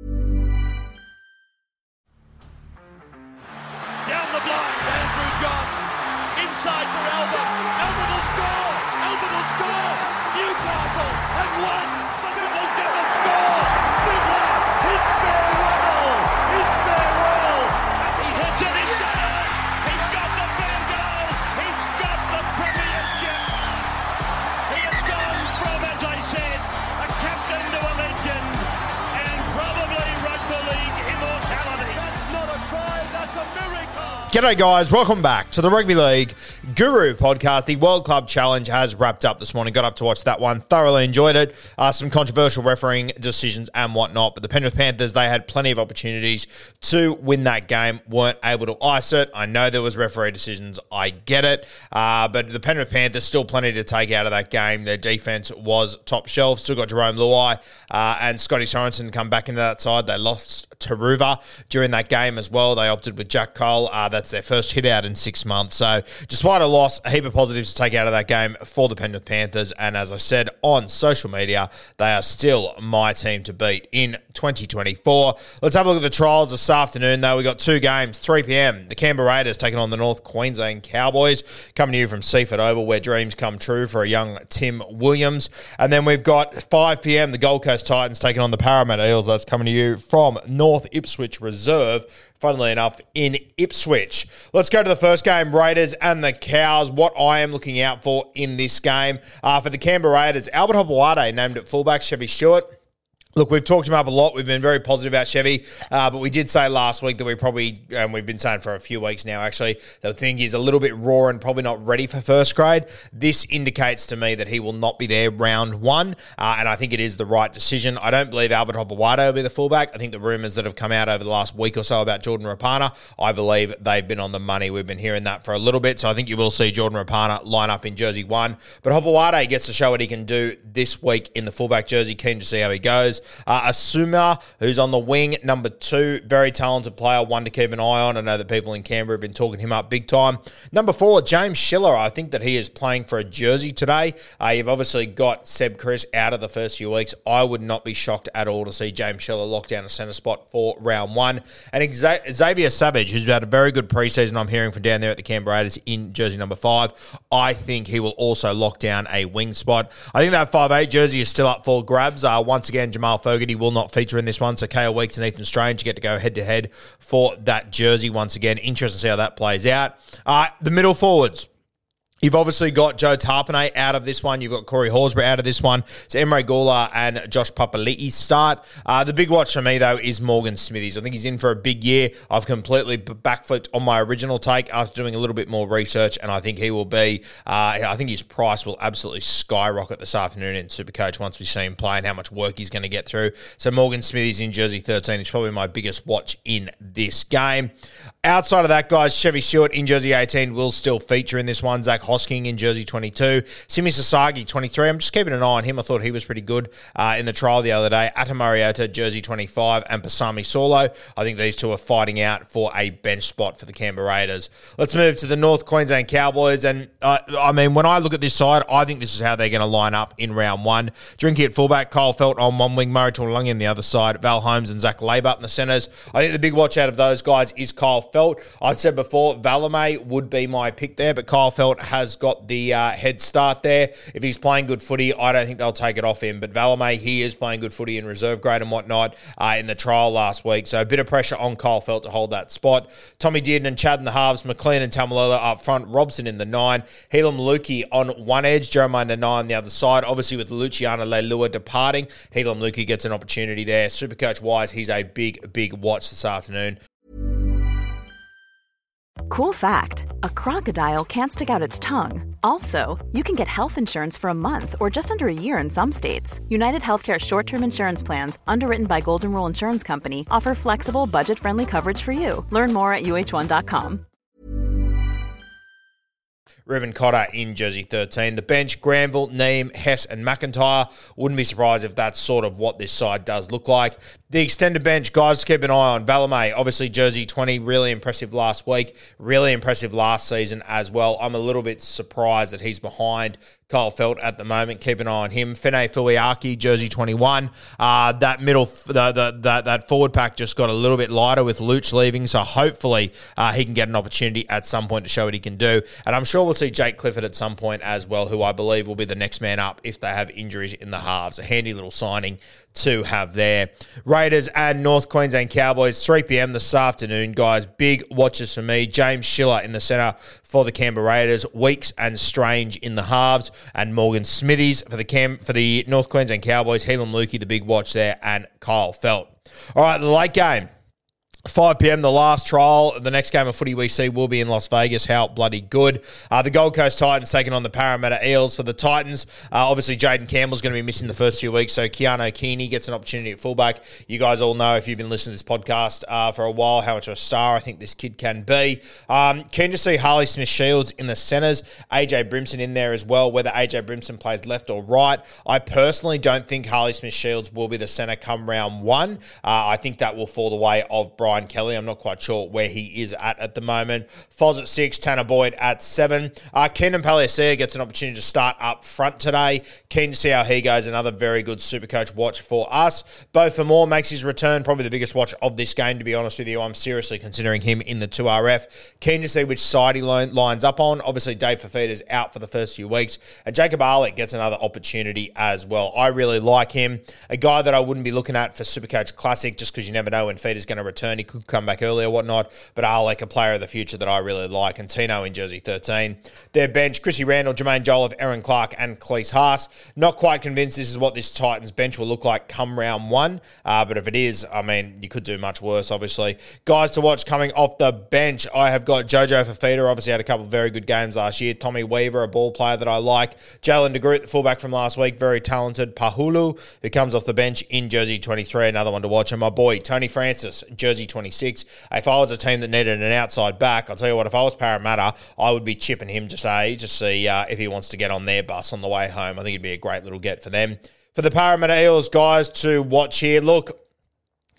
Down the block, Andrew John. Inside for Albert. Albert will score. Albert will score. Newcastle have won. Simmons doesn't score. Simmons, it's farewell. It's farewell. And he hits it. It's done. He's got the fan goal. He's got the premiership. He has gone from, as I said, a captain to a legend, and probably rugby league immortality. That's not a try. That's a miracle. G'day guys, welcome back to the Rugby League Guru podcast. The World Club Challenge has wrapped up this morning. Got up to watch that one, thoroughly enjoyed it. Some controversial refereeing decisions and whatnot, but the Penrith Panthers, they had plenty of opportunities to win that game, weren't able to ice it. I know there was referee decisions, I get it, but the Penrith Panthers still plenty to take out of that game. Their defence was top shelf, still got Jerome Luai and Scotty Sorensen come back into that side. They lost to Ruva during that game as well. They opted with Jack Cole. That's their first hit out in 6 months. So despite a loss, a heap of positives to take out of that game for the Penrith Panthers. And as I said on social media, they are still my team to beat in 2024. Let's have a look at the trials this afternoon, though. We've got two games, 3 p.m. The Canberra Raiders taking on the North Queensland Cowboys, coming to you from Seaford Oval, where dreams come true for a young Tim Williams. And then we've got 5 p.m. the Gold Coast Titans taking on the Parramatta Eels. That's coming to you from North Ipswich Reserve, funnily enough, in Ipswich. Let's go to the first game, Raiders and the Cows. What I am looking out for in this game. For the Canberra Raiders, Albert Hoboate named at fullback, Chevy Stewart. Look, we've talked him up a lot. We've been very positive about Chevy, but we did say last week that we probably, and we've been saying for a few weeks now actually, the thing is a little bit raw and probably not ready for first grade. This indicates to me that he will not be there round one, and I think it is the right decision. I don't believe Albert Hoboate will be the fullback. I think the rumours that have come out over the last week or so about Jordan Rapana, I believe they've been on the money. We've been hearing that for a little bit, so I think you will see Jordan Rapana line up in jersey one. But Hoboate gets to show what he can do this week in the fullback jersey. Keen to see how he goes. Asuma, who's on the wing, number 2, very talented player, one to keep an eye on. I know that people in Canberra have been talking him up big time. Number 4, James Schiller. I think that he is playing for a jersey today. You've obviously got Seb Chris out of the first few weeks. I would not be shocked at all to see James Schiller lock down a centre spot for round one. And Xavier Savage, who's had a very good preseason, I'm hearing from down there at the Canberra Raiders in jersey number 5. I think he will also lock down a wing spot. I think that 5'8 jersey is still up for grabs. Once again, Jamal Fogarty will not feature in this one, so Kale Weeks and Ethan Strange get to go head-to-head for that jersey once again. Interesting to see how that plays out. The middle forwards. You've obviously got Joe Tarpanay out of this one. You've got Corey Horsburgh out of this one. It's Emre Guler and Josh Papali'i start. The big watch for me, though, is Morgan Smithies. I think he's in for a big year. I've completely backflipped on my original take after doing a little bit more research, and I think he will be, I think his price will absolutely skyrocket this afternoon in Supercoach once we see him play and how much work he's going to get through. So Morgan Smithies in jersey 13 is probably my biggest watch in this game. Outside of that, guys, Chevy Stewart in jersey 18 will still feature in this one. Zach Hosking in jersey 22. Simi Sasagi, 23. I'm just keeping an eye on him. I thought he was pretty good in the trial the other day. Atamariota, jersey 25, and Pasami Solo. I think these two are fighting out for a bench spot for the Canberra Raiders. Let's move to the North Queensland Cowboys. And, I mean, when I look at this side, I think this is how they're going to line up in round one. Drinky at fullback, Kyle Felt on one wing, Murray Taulagi on the other side, Val Holmes and Zach Labour in the centres. I think the big watch out of those guys is Kyle Felt. I've said before, Valame would be my pick there, but Kyle Felt has has got the head start there. If he's playing good footy, I don't think they'll take it off him. But Valame, he is playing good footy in reserve grade and whatnot in the trial last week. So a bit of pressure on Kyle Felt to hold that spot. Tommy Dearden and Chad in the halves, McLean and Tamalolo up front, Robson in the nine, Helam Lukey on one edge, Jeremiah Nanai on the other side. Obviously with Luciano Leilua departing, Helam Lukey gets an opportunity there. Supercoach-wise, he's a big, big watch this afternoon. Cool fact, a crocodile can't stick out its tongue. Also, you can get health insurance for a month or just under a year in some states. United Healthcare short-term insurance plans, underwritten by Golden Rule Insurance Company, offer flexible, budget-friendly coverage for you. Learn more at uh1.com. Ruben Cotter in jersey 13. The bench, Granville, Neame, Hess and McIntyre. Wouldn't be surprised if that's sort of what this side does look like. The extended bench, guys to keep an eye on. Valame, obviously jersey 20, really impressive last week. Really impressive last season as well. I'm a little bit surprised that he's behind Kyle Felt at the moment. Keep an eye on him. Fene Fuiaki, jersey 21. That middle, that forward pack just got a little bit lighter with Luch leaving, so hopefully he can get an opportunity at some point to show what he can do. And I'm sure we'll see Jake Clifford at some point as well, who I believe will be the next man up if they have injuries in the halves. A handy little signing to have there. Raiders and North Queensland Cowboys, 3 p.m. this afternoon, guys. Big watches for me. James Schiller in the centre for the Canberra Raiders, Weeks and Strange in the halves, and Morgan Smithies for the North Queensland Cowboys. Helam Lukey, the big watch there, and Kyle Felt. All right, the late game. 5 p.m, the last trial. The next game of footy we see will be in Las Vegas. How bloody good. The Gold Coast Titans taking on the Parramatta Eels. For the Titans, obviously Jaden Campbell's going to be missing the first few weeks, so Keanu Keeney gets an opportunity at fullback. You guys all know, if you've been listening to this podcast for a while, how much of a star I think this kid can be. Keen to see Harley Smith Shields in the centres. AJ Brimson in there as well, whether AJ Brimson plays left or right. I personally don't think Harley Smith Shields will be the centre come round one. I think that will fall the way of Brian Kelly. I'm not quite sure where he is at the moment. Foz at 6, Tanner Boyd at 7. Kenan Palliasea gets an opportunity to start up front today. Keen to see how he goes. Another very good Supercoach watch for us. Bo Fermor makes his return. Probably the biggest watch of this game, to be honest with you. I'm seriously considering him in the 2RF. Keen to see which side he lines up on. Obviously, Dave Fafita's out for the first few weeks. And Jacob Arlett gets another opportunity as well. I really like him. A guy that I wouldn't be looking at for Supercoach Classic, just because you never know when Fita's going to return. He could come back early or whatnot, but Arlek, a player of the future that I really like, and Tino in jersey 13. Their bench, Chrissy Randall, Jermaine Jolliffe, Aaron Clark, and Cleese Haas. Not quite convinced this is what this Titans bench will look like come round one, but if it is, I mean, you could do much worse, obviously. Guys to watch coming off the bench, I have got Jojo Fafita, obviously had a couple of very good games last year. Tommy Weaver, a ball player that I like. Jalen DeGroot, the fullback from last week, very talented. Pahulu, who comes off the bench in jersey 23, another one to watch. And my boy, Tony Francis, jersey 26. If I was a team that needed an outside back, I'll tell you what, if I was Parramatta, I would be chipping him to see if he wants to get on their bus on the way home. I think it'd be a great little get for them. For the Parramatta Eels, guys to watch here, look,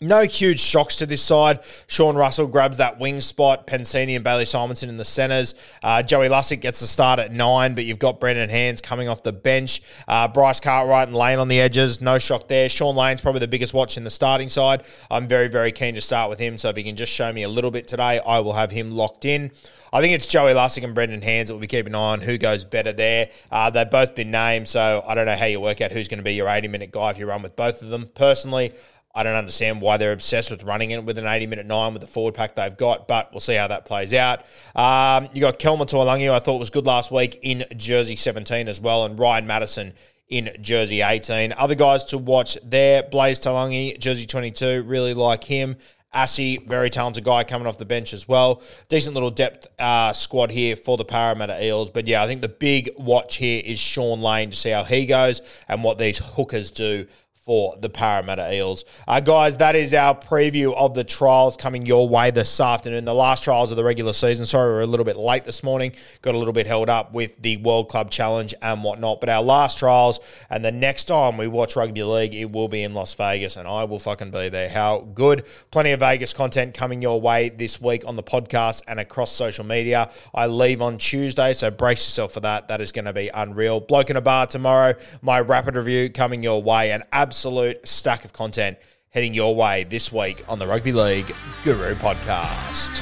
no huge shocks to this side. Sean Russell grabs that wing spot. Pensini and Bailey Simonson in the centres. Joey Lussick gets the start at 9, but you've got Brendan Hands coming off the bench. Bryce Cartwright and Lane on the edges. No shock there. Sean Lane's probably the biggest watch in the starting side. I'm very, very keen to start with him, so if he can just show me a little bit today, I will have him locked in. I think it's Joey Lussick and Brendan Hands that we'll be keeping an eye on who goes better there. They've both been named, so I don't know how you work out who's going to be your 80-minute guy if you run with both of them. Personally, I don't understand why they're obsessed with running it with an 80-minute 9 with the forward pack they've got, but we'll see how that plays out. You got Kelma Tuilangi, who I thought was good last week, in jersey 17 as well, and Ryan Madison in jersey 18. Other guys to watch there, Blaze Tuilangi, jersey 22, really like him. Assi, very talented guy coming off the bench as well. Decent little depth squad here for the Parramatta Eels. But yeah, I think the big watch here is Sean Lane to see how he goes and what these hookers do for the Parramatta Eels. Guys, that is our preview of the trials coming your way this afternoon. The last trials of the regular season. Sorry, we're a little bit late this morning. Got a little bit held up with the World Club Challenge and whatnot. But our last trials, and the next time we watch rugby league, it will be in Las Vegas, and I will fucking be there. How good. Plenty of Vegas content coming your way this week on the podcast and across social media. I leave on Tuesday, so brace yourself for that. That is going to be unreal. Bloke in a Bar tomorrow. My rapid review coming your way. And absolute stack of content heading your way this week on the Rugby League Guru podcast.